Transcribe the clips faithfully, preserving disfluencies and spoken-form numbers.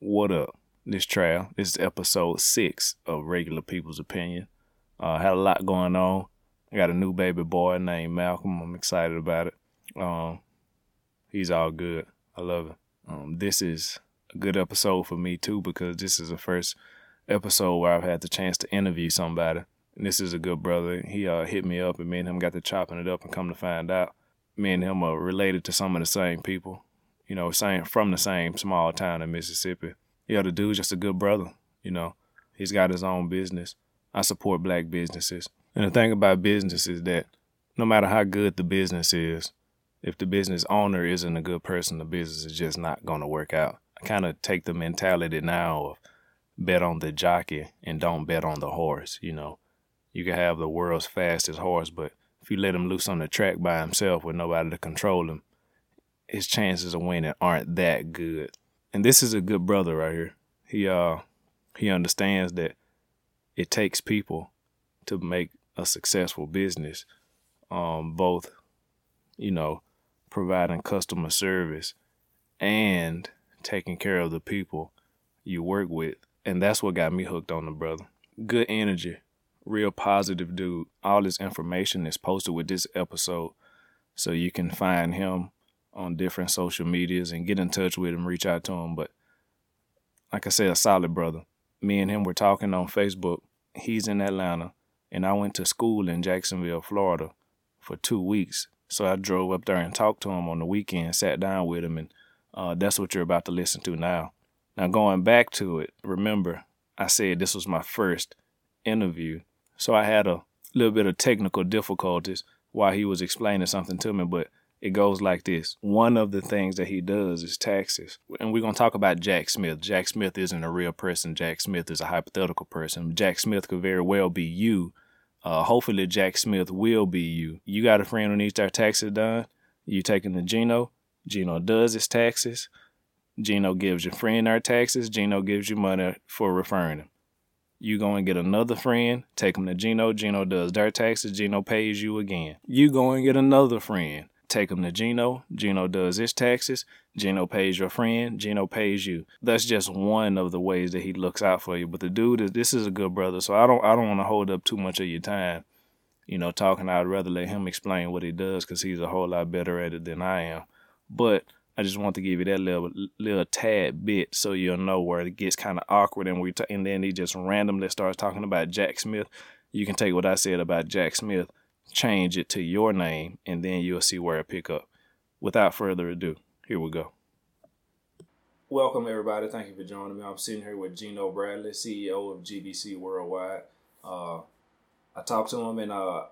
What up? This Trav. This is episode six of Regular People's Opinion. Uh, had a lot going on. I got a new baby boy named Malcolm. I'm excited about it. Um, he's all good. I love him. Um, this is a good episode for me too, because this is the first episode where I've had the chance to interview somebody. And this is a good brother. He uh, hit me up, and me and him got to chopping it up, and come to find out, me and him are related to some of the same people. You know, same from the same small town in Mississippi. Yeah, the dude's just a good brother, you know. He's got his own business. I support black businesses. And the thing about business is that no matter how good the business is, if the business owner isn't a good person, the business is just not going to work out. I kind of take the mentality now of bet on the jockey and don't bet on the horse, you know. You can have the world's fastest horse, but if you let him loose on the track by himself with nobody to control him, his chances of winning aren't that good. And this is a good brother right here. He uh he understands that it takes people to make a successful business, um, both, you know, providing customer service and taking care of the people you work with. And that's what got me hooked on the brother. Good energy, real positive dude. All this information is posted with this episode, so you can find him on different social medias and get in touch with him, reach out to him. But like I said, a solid brother. Me and him were talking on Facebook. He's in Atlanta, and I went to school in Jacksonville, Florida for two weeks. So I drove up there and talked to him on the weekend, sat down with him, and uh, that's what you're about to listen to now. Now, going back to it, remember, I said this was my first interview. So I had a little bit of technical difficulties while he was explaining something to me, but it goes like this. One of the things that he does is taxes. And we're going to talk about Jack Smith. Jack Smith isn't a real person. Jack Smith is a hypothetical person. Jack Smith could very well be you. Uh, hopefully, Jack Smith will be you. You got a friend who needs their taxes done. You take them to Gino. Gino does his taxes. Gino gives your friend their taxes. Gino gives you money for referring them. You go and get another friend. Take them to Gino. Gino does their taxes. Gino pays you again. You go and get another friend. Take them to Gino. Gino does his taxes. Gino pays your friend. Gino pays you. That's just one of the ways that he looks out for you. But the dude, is, this is a good brother, so I don't I don't want to hold up too much of your time, you know, talking. I'd rather let him explain what he does, because he's a whole lot better at it than I am. But I just want to give you that little, little tad bit so you'll know where it gets kind of awkward, and we t- and then he just randomly starts talking about Jack Smith. You can take what I said about Jack Smith, change it to your name, and then you'll see where it pick up. Without further ado, here we go. Welcome, everybody. Thank you for joining me. I'm sitting here with Gino Bradley, C E O of G B C Worldwide. Uh, I talked to him, and uh,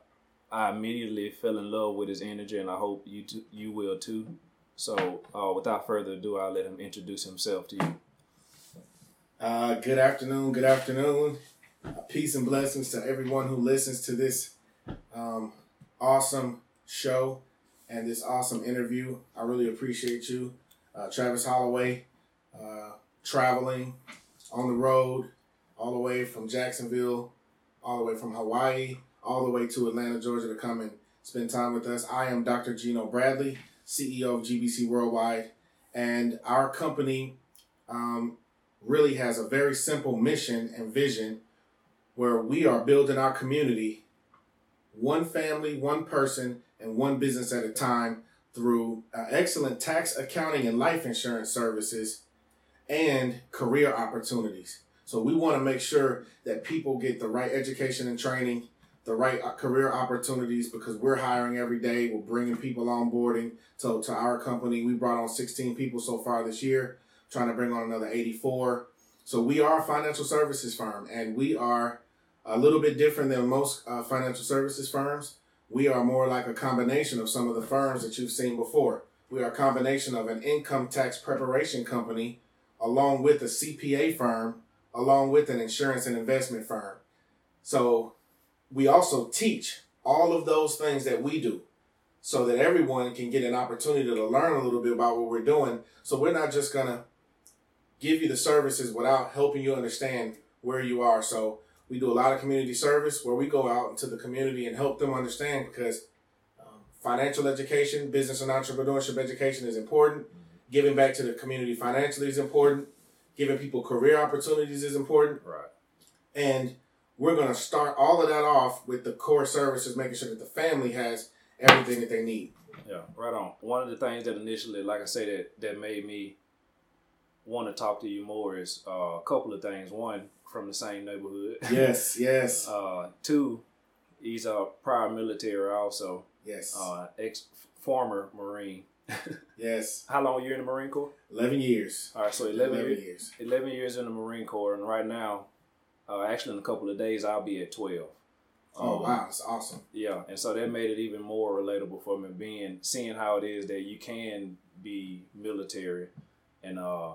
I immediately fell in love with his energy, and I hope you t- you will too. So uh, without further ado, I'll let him introduce himself to you. Uh, good afternoon. Good afternoon. Peace and blessings to everyone who listens to this Um, awesome show and this awesome interview. I really appreciate you, uh, Travis Holloway, uh, traveling on the road all the way from Jacksonville, all the way from Hawaii, all the way to Atlanta, Georgia, to come and spend time with us. I am Doctor Gino Bradley, C E O of G B C Worldwide, and our company um, really has a very simple mission and vision, where we are building our community one family, one person, and one business at a time through uh, excellent tax, accounting, and life insurance services and career opportunities. So we want to make sure that people get the right education and training, the right career opportunities, because we're hiring every day. We're bringing people onboarding to, to our company. We brought on sixteen people so far this year, trying to bring on another eighty-four. So we are a financial services firm, and we are a little bit different than most uh, financial services firms. We are more like a combination of some of the firms that you've seen before. We are a combination of an income tax preparation company, along with a C P A firm, along with an insurance and investment firm. So we also teach all of those things that we do, so that everyone can get an opportunity to learn a little bit about what we're doing. So we're not just going to give you the services without helping you understand where you are. So we do a lot of community service, where we go out into the community and help them understand, because um, financial education, business and entrepreneurship education is important. Giving back to the community financially is important. Giving people career opportunities is important. Right. And we're going to start all of that off with the core services, making sure that the family has everything that they need. Yeah, right on. One of the things that initially, like I say, that, that made me want to talk to you more is uh, a couple of things. One, from the same neighborhood. Yes, yes. Uh, two, he's a prior military also. Yes. Uh, ex-former Marine. Yes. How long were you in the Marine Corps? eleven years. All right, so eleven, eleven years. eleven years in the Marine Corps, and right now, uh, actually in a couple of days, I'll be at twelve. Oh, um, wow. That's awesome. Yeah, and so that made it even more relatable for me, being seeing how it is that you can be military and, uh,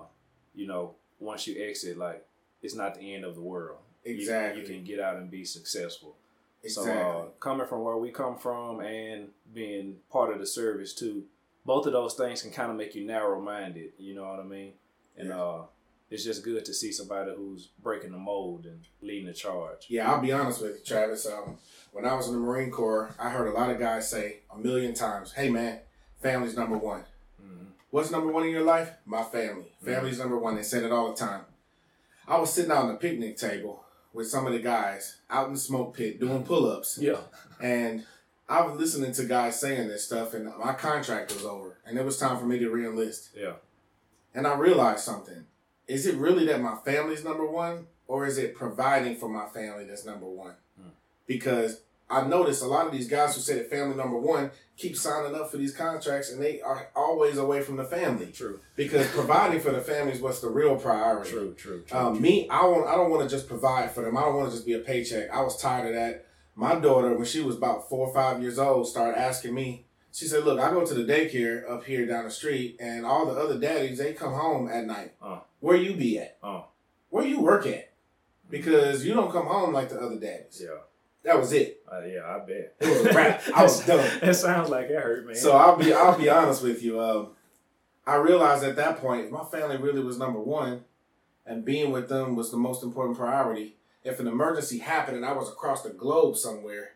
you know, once you exit, like, it's not the end of the world. Exactly. You, you can get out and be successful. Exactly. So, uh, coming from where we come from and being part of the service, too, both of those things can kind of make you narrow-minded, you know what I mean? And yeah. uh, it's just good to see somebody who's breaking the mold and leading the charge. Yeah, I'll be honest with you, Travis. Um, when I was in the Marine Corps, I heard a lot of guys say a million times, hey, man, family's number one. Mm-hmm. What's number one in your life? My family. Mm-hmm. Family's number one. They said it all the time. I was sitting out on the picnic table with some of the guys out in the smoke pit doing pull-ups. Yeah. And I was listening to guys saying this stuff, and my contract was over, and it was time for me to re-enlist. Yeah. And I realized something. Is it really that my family's number one, or is it providing for my family that's number one? Mm. Because I noticed a lot of these guys who said that family number one keep signing up for these contracts, and they are always away from the family. True. Because providing for the family is what's the real priority. True, true, true. Um, true. Me, I, want, I don't want to just provide for them. I don't want to just be a paycheck. I was tired of that. My daughter, when she was about four or five years old, started asking me, she said, look, I go to the daycare up here down the street, and all the other daddies, they come home at night. Uh, Where you be at? Uh, Where you work at? Because you don't come home like the other daddies. Yeah. That was it. Uh, yeah, I bet. It was a wrap. I was done. That sounds like it hurt, man. So I'll be I'll be honest with you. Um, I realized at that point, my family really was number one, and being with them was the most important priority. If an emergency happened and I was across the globe somewhere,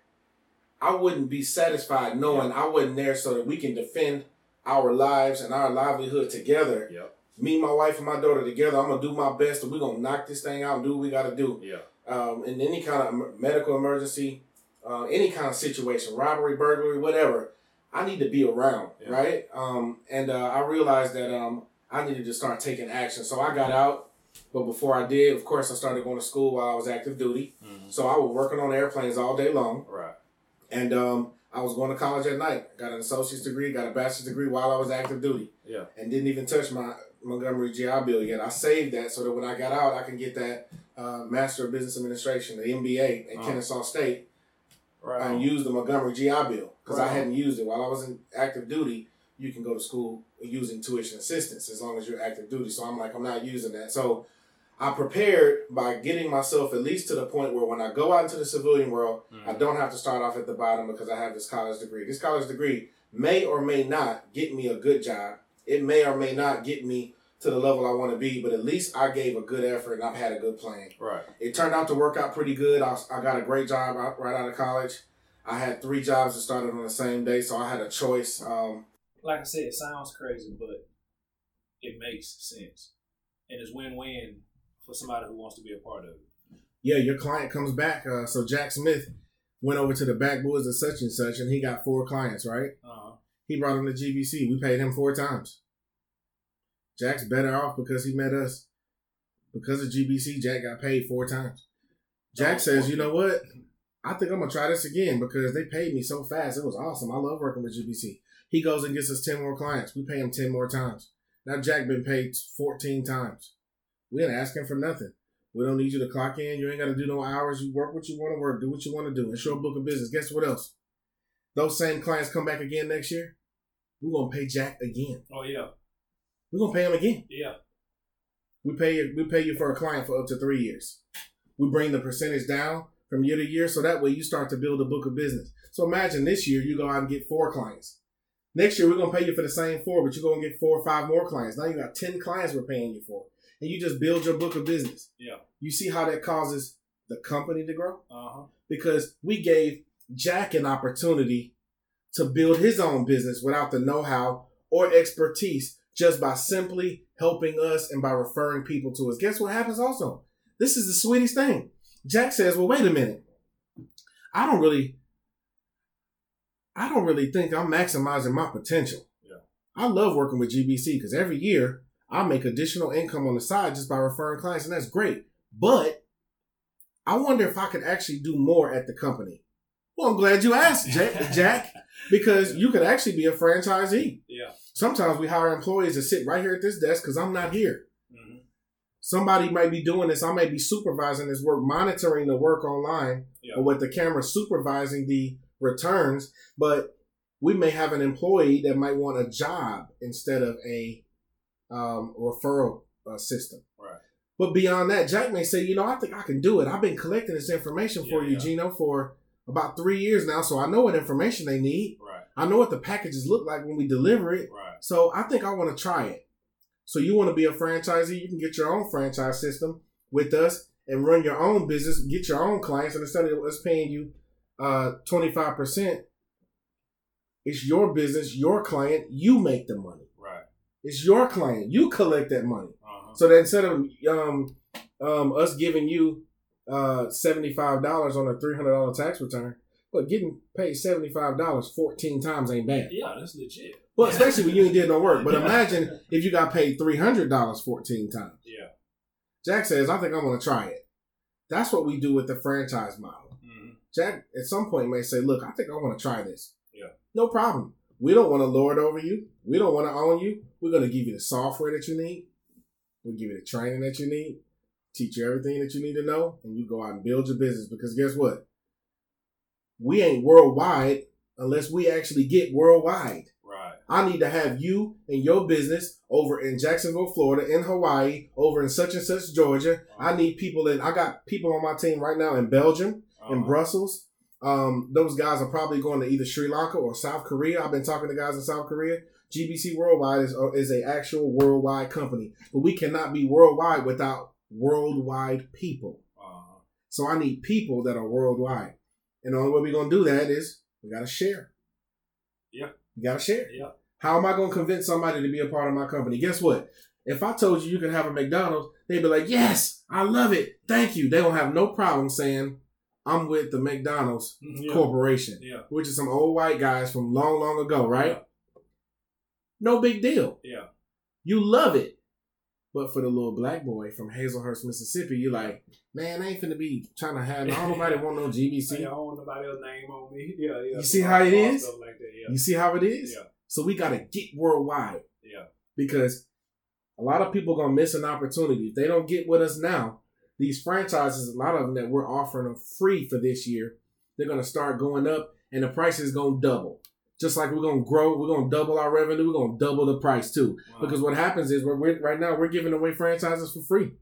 I wouldn't be satisfied knowing yep. I wasn't there so that we can defend our lives and our livelihood together. Yep. Me, my wife, and my daughter together, I'm going to do my best, and we're going to knock this thing out and do what we got to do. Yeah. Um, in any kind of medical emergency, uh, any kind of situation, robbery, burglary, whatever, I need to be around, yeah. right? Um, and uh, I realized that um, I needed to start taking action. So I got out, but before I did, of course, I started going to school while I was active duty. Mm-hmm. So I was working on airplanes all day long. Right. And um, I was going to college at night. Got an associate's degree, got a bachelor's degree while I was active duty. Yeah. And didn't even touch my Montgomery G I Bill yet. I saved that so that when I got out, I could get that Uh, Master of Business Administration, the M B A at oh. Kennesaw State, right. I used the Montgomery G I Bill because right. I hadn't used it. While I was in active duty, you can go to school using tuition assistance as long as you're active duty. So I'm like, I'm not using that. So I prepared by getting myself at least to the point where when I go out into the civilian world, mm-hmm. I don't have to start off at the bottom because I have this college degree. This college degree may or may not get me a good job. It may or may not get me to the level I want to be, but at least I gave a good effort and I've had a good plan. Right. It turned out to work out pretty good. I, I got a great job out, right out of college. I had three jobs that started on the same day, so I had a choice. Um, like I said, it sounds crazy, but it makes sense. And it's win-win for somebody who wants to be a part of it. Yeah, your client comes back. Uh, so Jack Smith went over to the backwoods of such and such, and he got four clients, right? Uh-huh. He brought them to G B C. We paid him four times. Jack's better off because he met us. Because of G B C, Jack got paid four times. Jack says, you know what? I think I'm going to try this again because they paid me so fast. It was awesome. I love working with G B C. He goes and gets us ten more clients. We pay him ten more times. Now Jack been paid fourteen times. We ain't asking for nothing. We don't need you to clock in. You ain't got to do no hours. You work what you want to work. Do what you want to do. It's your book of business. Guess what else? Those same clients come back again next year. We're going to pay Jack again. Oh, yeah. We're going to pay them again. Yeah. We pay you, we pay you for a client for up to three years. We bring the percentage down from year to year, so that way you start to build a book of business. So imagine this year you go out and get four clients. Next year we're going to pay you for the same four, but you're going to get four or five more clients. Now you got ten clients we're paying you for. And you just build your book of business. Yeah. You see how that causes the company to grow? Uh-huh. Because we gave Jack an opportunity to build his own business without the know-how or expertise, just by simply helping us and by referring people to us. Guess what happens also? This is the sweetest thing. Jack says, well, wait a minute. I don't really, I don't really think I'm maximizing my potential. Yeah. I love working with G B C because every year I make additional income on the side just by referring clients, and that's great. But I wonder if I could actually do more at the company. Well, I'm glad you asked, Jack, Jack because you could actually be a franchisee. Yeah. Sometimes we hire employees that sit right here at this desk because I'm not here. Mm-hmm. Somebody might be doing this. I may be supervising this work, monitoring the work online yeah. or with the camera, supervising the returns. But we may have an employee that might want a job instead of a um, referral uh, system. Right. But beyond that, Jack may say, you know, I think I can do it. I've been collecting this information for yeah, you, yeah. Gino, for about three years now. So I know what information they need. Right. I know what the packages look like when we deliver it. Right. So I think I want to try it. So you want to be a franchisee, you can get your own franchise system with us and run your own business, get your own clients. And instead of us paying you uh, twenty-five percent, it's your business, your client, you make the money. Right. It's your client. You collect that money. Uh-huh. So that instead of um, um, us giving you uh, seventy-five dollars on a three hundred dollars tax return, but getting paid seventy-five dollars fourteen times ain't bad. Yeah, that's legit. Well, especially when you ain't did no work. But imagine if you got paid three hundred dollars fourteen times. Yeah. Jack says, I think I'm going to try it. That's what we do with the franchise model. Mm-hmm. Jack, at some point, may say, look, I think I want to try this. Yeah. No problem. We don't want to lord over you. We don't want to own you. We're going to give you the software that you need. We'll give you the training that you need. Teach you everything that you need to know. And you go out and build your business. Because guess what? We ain't worldwide unless we actually get worldwide. Right. I need to have you and your business over in Jacksonville, Florida, in Hawaii, over in such and such, Georgia. Uh-huh. I need people in, I got people on my team right now in Belgium, uh-huh. in Brussels. Um, those guys are probably going to either Sri Lanka or South Korea. I've been talking to guys in South Korea. G B C Worldwide is, is an actual worldwide company. But we cannot be worldwide without worldwide people. Uh-huh. So I need people that are worldwide. And the only way we're going to do that is we got to share. Yeah. You got to share. Yeah. How am I going to convince somebody to be a part of my company? Guess what? If I told you you could have a McDonald's, they'd be like, yes, I love it. Thank you. They don't have no problem saying, I'm with the McDonald's yeah. Corporation, yeah. which is some old white guys from long, long ago, right? Yeah. No big deal. Yeah. You love it. But for the little black boy from Hazelhurst, Mississippi, you're like, man, I ain't finna be trying to have, I don't nobody want no G B C. I don't want nobody else's name on me. Yeah, yeah. You see how it is? Like that, yeah. You see how it is? Yeah. So we gotta get worldwide. Yeah. Because a lot of people gonna miss an opportunity. If they don't get with us now, these franchises, a lot of them that we're offering them free for this year, they're gonna start going up and the price is gonna double. Just like we're going to grow, we're going to double our revenue, we're going to double the price too. Wow. Because what happens is, we're, we're, right now, we're giving away franchises for free.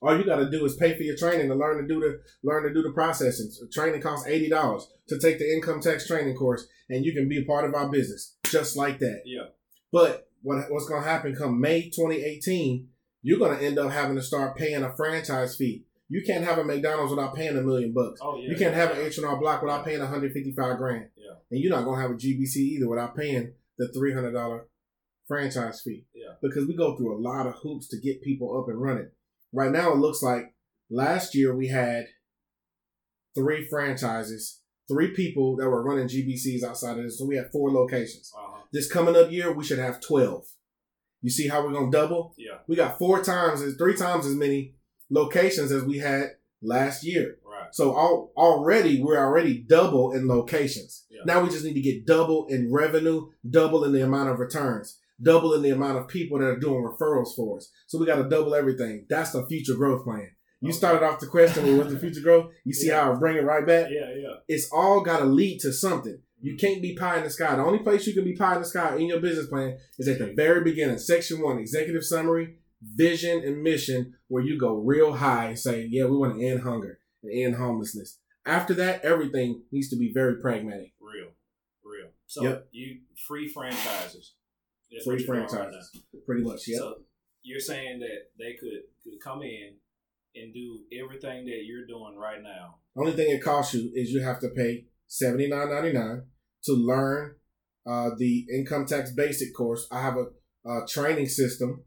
All you got to do is pay for your training to learn to do the learn to do the processing. Training costs eighty dollars to take the income tax training course, and you can be a part of our business just like that. Yeah. But what what's going to happen come May twenty eighteen, you're going to end up having to start paying a franchise fee. You can't have a McDonald's without paying a million bucks. Oh, yeah, you can't have an H and R Block without paying one hundred fifty-five grand. Yeah. And you're not going to have a G B C either without paying the three hundred dollars franchise fee. Yeah. Because we go through a lot of hoops to get people up and running. Right now, it looks like last year we had three franchises, three people that were running G B Cs outside of this. So we had four locations. Uh-huh. This coming up year, we should have twelve. You see how we're going to double? Yeah. We got four times, three times as many locations as we had last year. Right. So all, already, we're already double in locations. Yeah. Now we just need to get double in revenue, double in the amount of returns, double in the amount of people that are doing referrals for us. So we got to double everything. That's the future growth plan. You okay. started off the question with what's the future growth. You see yeah. how I bring it right back? Yeah, yeah. It's all got to lead to something. You can't be pie in the sky. The only place you can be pie in the sky in your business plan is at the very beginning. Section one, executive summary, vision and mission, where you go real high and say, yeah, we want to end hunger and end homelessness. After that, everything needs to be very pragmatic. Real. Real. So yep. you free franchises. That's free franchises. Right, pretty much, yeah. So you're saying that they could, could come in and do everything that you're doing right now. Only thing it costs you is you have to pay seventy-nine ninety-nine to learn uh, the income tax basic course. I have a, a training system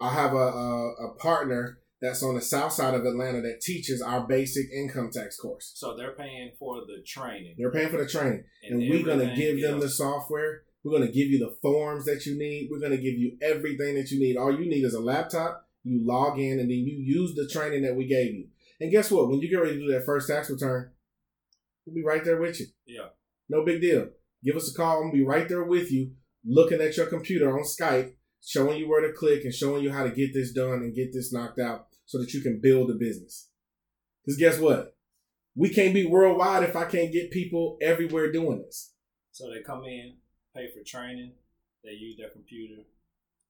I have a, a, a partner that's on the south side of Atlanta that teaches our basic income tax course. So they're paying for the training. They're paying for the training. And, and we're going to give them the software. We're going to give you the forms that you need. We're going to give you everything that you need. All you need is a laptop. You log in, and then you use the training that we gave you. And guess what? When you get ready to do that first tax return, we'll be right there with you. Yeah. No big deal. Give us a call. We'll be right there with you, looking at your computer on Skype, showing you where to click and showing you how to get this done and get this knocked out so that you can build a business. Because guess what? We can't be worldwide if I can't get people everywhere doing this. So they come in, pay for training, they use their computer,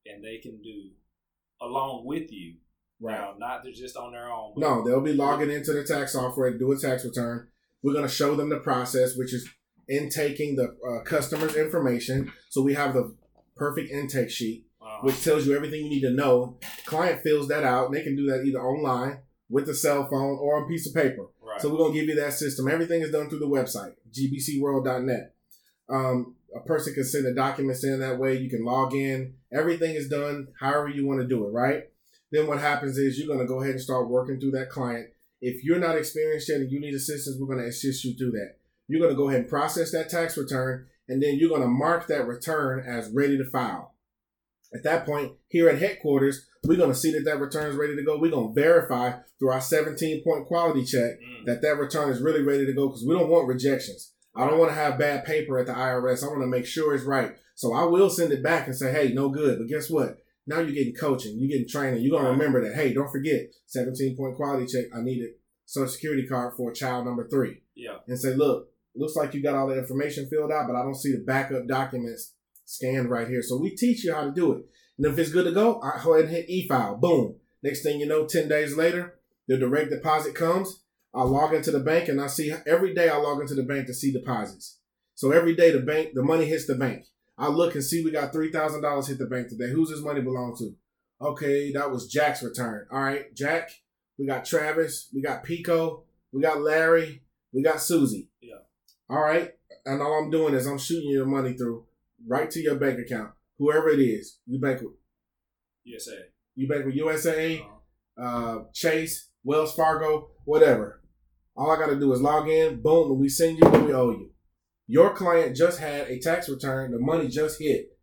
and they can do along with you. Right. Now, not just on their own. No, they'll be logging into the tax software and do a tax return. We're going to show them the process, which is intaking the uh, customer's information. So we have the perfect intake sheet, uh-huh. which tells you everything you need to know. Client fills that out, and they can do that either online, with a cell phone, or on a piece of paper. Right. So we're going to give you that system. Everything is done through the website, G B C world dot net. Um, a person can send the documents in that way. You can log in. Everything is done however you want to do it, right? Then what happens is you're going to go ahead and start working through that client. If you're not experienced yet and you need assistance, we're going to assist you through that. You're going to go ahead and process that tax return, and then you're going to mark that return as ready to file. At that point, here at headquarters, we're going to see that that return is ready to go. We're going to verify through our seventeen-point quality check mm. that that return is really ready to go, because we don't want rejections. I don't want to have bad paper at the I R S. I want to make sure it's right. So I will send it back and say, hey, no good. But guess what? Now you're getting coaching. You're getting training. You're going to remember that, hey, don't forget, seventeen-point quality check. I need a social security card for child number three. Yeah. And say, look, looks like you got all the information filled out, but I don't see the backup documents scanned right here. So we teach you how to do it. And if it's good to go, I go ahead and hit e-file. Boom. Next thing you know, ten days later, the direct deposit comes. I log into the bank, and I see every day I log into the bank to see deposits. So every day the bank, the money hits the bank. I look and see we got three thousand dollars hit the bank today. Who's this money belong to? Okay, that was Jack's return. All right, Jack, we got Travis, we got Pico, we got Larry, we got Susie. Yeah. All right, and all I'm doing is I'm shooting your money through right to your bank account, whoever it is. You bank with U S A A. You bank with U S A A, uh-huh. uh, Chase, Wells Fargo, whatever. All I got to do is log in, boom, and we send you what we owe you. Your client just had a tax return. The money just hit.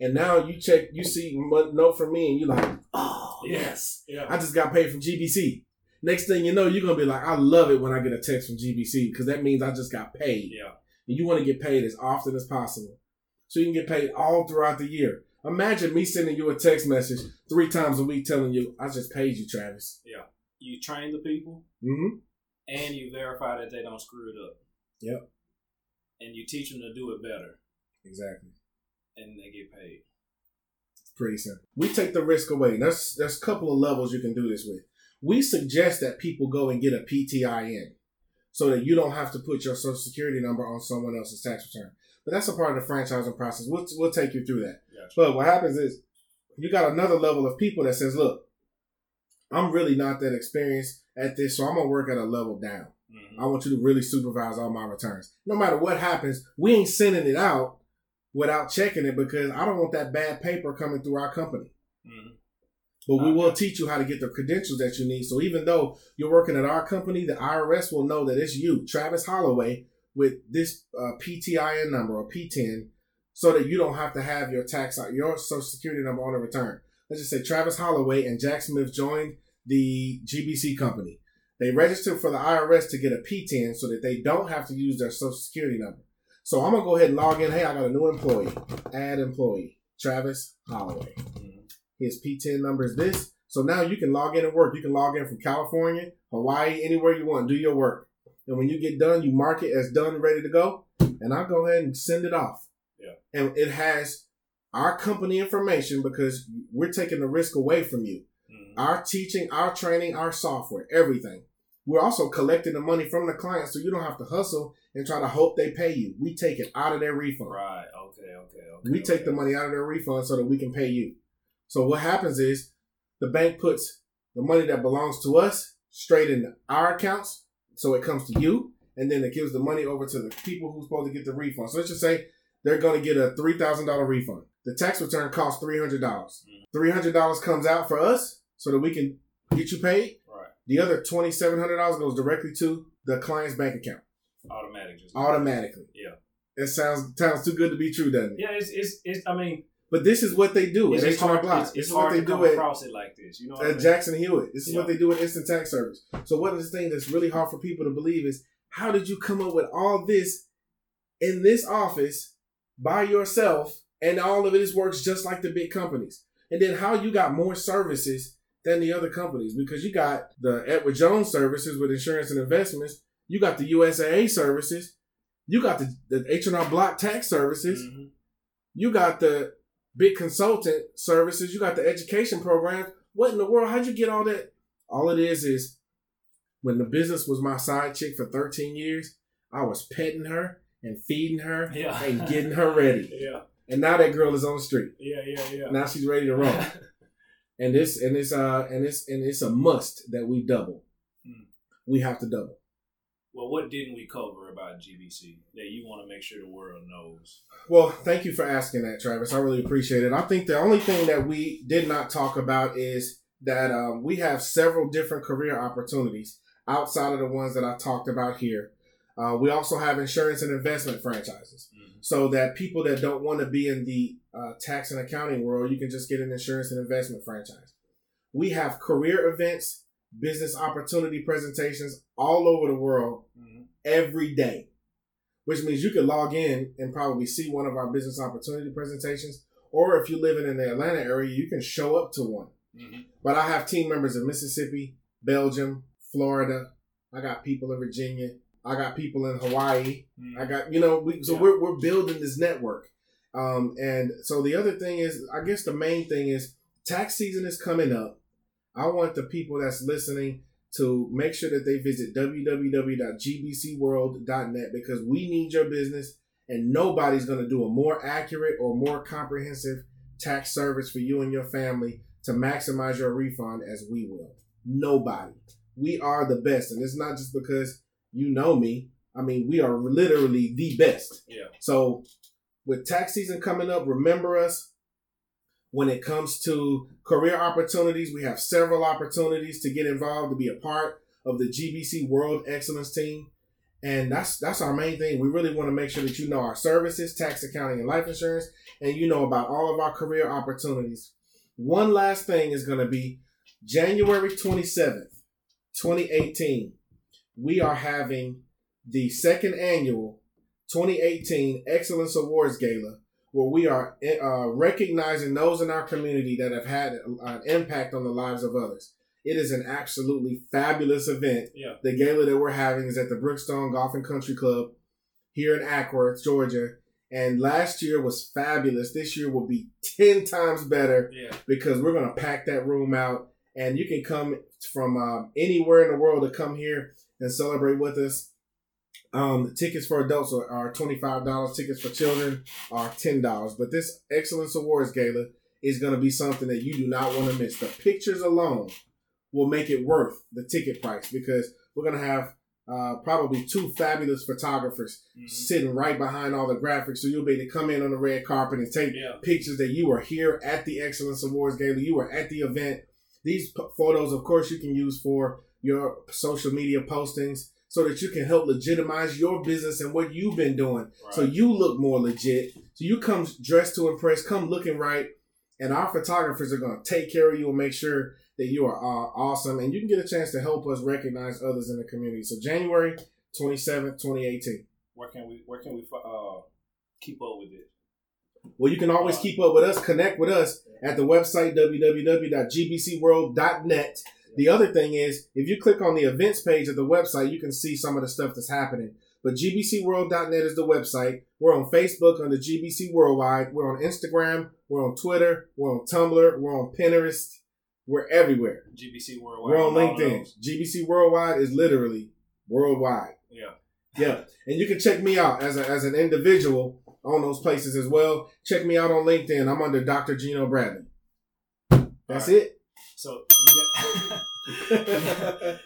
And now you check, you see a note from me, and you're like, oh, yes. Yeah. I just got paid from G B C. Next thing you know, you're going to be like, I love it when I get a text from G B C, because that means I just got paid. Yeah. And you want to get paid as often as possible, so you can get paid all throughout the year. Imagine me sending you a text message three times a week telling you, I just paid you, Travis. Yeah. You train the people, mm-hmm. and you verify that they don't screw it up. Yep. And you teach them to do it better. Exactly. And they get paid. It's pretty simple. We take the risk away. There's, there's a couple of levels you can do this with. We suggest that people go and get a P T I N so that you don't have to put your social security number on someone else's tax return. But that's a part of the franchising process. We'll, we'll take you through that. Gotcha. But what happens is you got another level of people that says, look, I'm really not that experienced at this, so I'm going to work at a level down. Mm-hmm. I want you to really supervise all my returns. No matter what happens, we ain't sending it out without checking it, because I don't want that bad paper coming through our company. Mm-hmm. But okay. We will teach you how to get the credentials that you need. So even though you're working at our company, the I R S will know that it's you, Travis Holloway, with this uh, P T I N number or P ten, so that you don't have to have your tax, your social security number on the return. Let's just say Travis Holloway and Jack Smith joined the G B C company. They registered for the I R S to get a P ten so that they don't have to use their social security number. So I'm going to go ahead and log in. Hey, I got a new employee. Add employee. Travis Holloway. His P ten number is this. So now you can log in and work. You can log in from California, Hawaii, anywhere you want. Do your work. And when you get done, you mark it as done, ready to go. And I'll go ahead and send it off. Yeah. And it has our company information, because we're taking the risk away from you. Mm-hmm. Our teaching, our training, our software, everything. We're also collecting the money from the client, so you don't have to hustle and try to hope they pay you. We take it out of their refund. Right. Okay. Okay. okay we okay. take the money out of their refund so that we can pay you. So what happens is the bank puts the money that belongs to us straight into our accounts, so it comes to you, and then it gives the money over to the people who's supposed to get the refund. So let's just say they're going to get a three thousand dollars refund. The tax return costs three hundred dollars. Mm-hmm. three hundred dollars comes out for us so that we can get you paid. Right. The other twenty-seven hundred dollars goes directly to the client's bank account. Automatic, just Automatically. Yeah. That sounds sounds too good to be true, doesn't it? Yeah, it's, it's, it's I mean... But this is what they do at H and R Block. It's, it's hard what they to come do across at, it like this. You know what at I mean? Jackson Hewitt. This is yeah. what they do at Instant Tax Service. So one of the things that's really hard for people to believe is, how did you come up with all this in this office by yourself, and all of it is works just like the big companies? And then how you got more services than the other companies, because you got the Edward Jones services with insurance and investments. You got the U S A A services. You got the, the H and R Block tax services. Mm-hmm. You got the big consultant services. You got the education program. What in the world? How'd you get all that? All it is is when the business was my side chick for thirteen years, I was petting her and feeding her yeah. and getting her ready. yeah. And now that girl is on the street. Yeah, yeah, yeah. Now she's ready to roll. and this and this uh and this and it's a must that we double. Mm. We have to double. Well, what didn't we cover about G B C that you want to make sure the world knows? Well, thank you for asking that, Travis. I really appreciate it. I think the only thing that we did not talk about is that um, we have several different career opportunities outside of the ones that I talked about here. Uh, we also have insurance and investment franchises, mm-hmm. so that people that don't want to be in the uh, tax and accounting world, you can just get an insurance and investment franchise. We have career events, business opportunity presentations all over the world mm-hmm. every day, which means you could log in and probably see one of our business opportunity presentations. Or if you're living in the Atlanta area, you can show up to one. Mm-hmm. But I have team members in Mississippi, Belgium, Florida. I got people in Virginia. I got people in Hawaii. Mm-hmm. I got, you know, we, so yeah. we're, we're building this network. Um, and so the other thing is, I guess the main thing is tax season is coming up. I want the people that's listening to make sure that they visit w w w dot g b c world dot net, because we need your business, and nobody's going to do a more accurate or more comprehensive tax service for you and your family to maximize your refund as we will. Nobody. We are the best. And it's not just because you know me. I mean, we are literally the best. Yeah. So with tax season coming up, remember us. When it comes to career opportunities, we have several opportunities to get involved, to be a part of the G B C World Excellence Team. And that's that's our main thing. We really want to make sure that you know our services, tax, accounting, and life insurance, and you know about all of our career opportunities. One last thing is going to be January twenty-seventh, twenty eighteen. We are having the second annual twenty eighteen Excellence Awards Gala, where we are uh, recognizing those in our community that have had an impact on the lives of others. It is an absolutely fabulous event. Yeah. The gala that we're having is at the Brookstone Golf and Country Club here in Ackworth, Georgia. And last year was fabulous. This year will be ten times better yeah. because we're going to pack that room out. And you can come from uh, anywhere in the world to come here and celebrate with us. Um, tickets for adults are, are twenty-five dollars. Tickets for children are ten dollars. But this Excellence Awards Gala is going to be something that you do not want to miss. The pictures alone will make it worth the ticket price, because we're going to have uh, probably two fabulous photographers mm-hmm. sitting right behind all the graphics. So you'll be able to come in on the red carpet and take yeah. pictures that you were here at the Excellence Awards Gala. You were at the event. These p- photos, of course, you can use for your social media postings, so that you can help legitimize your business and what you've been doing. Right. So you look more legit. So you come dressed to impress, come looking right. And our photographers are going to take care of you and make sure that you are uh, awesome. And you can get a chance to help us recognize others in the community. So January twenty-seventh, twenty eighteen. Where can we, where can we uh, keep up with it? Well, you can always uh, keep up with us. Connect with us at the website, w w w dot g b c world dot net. The other thing is, if you click on the events page of the website, you can see some of the stuff that's happening. But g b c world dot net is the website. We're on Facebook under G B C Worldwide. We're on Instagram. We're on Twitter. We're on Tumblr. We're on Pinterest. We're everywhere. G B C Worldwide. We're on LinkedIn. G B C Worldwide is literally worldwide. Yeah. Yeah. And you can check me out as a, as an individual on those places as well. Check me out on LinkedIn. I'm under Doctor Gino Bradley. That's it. So you got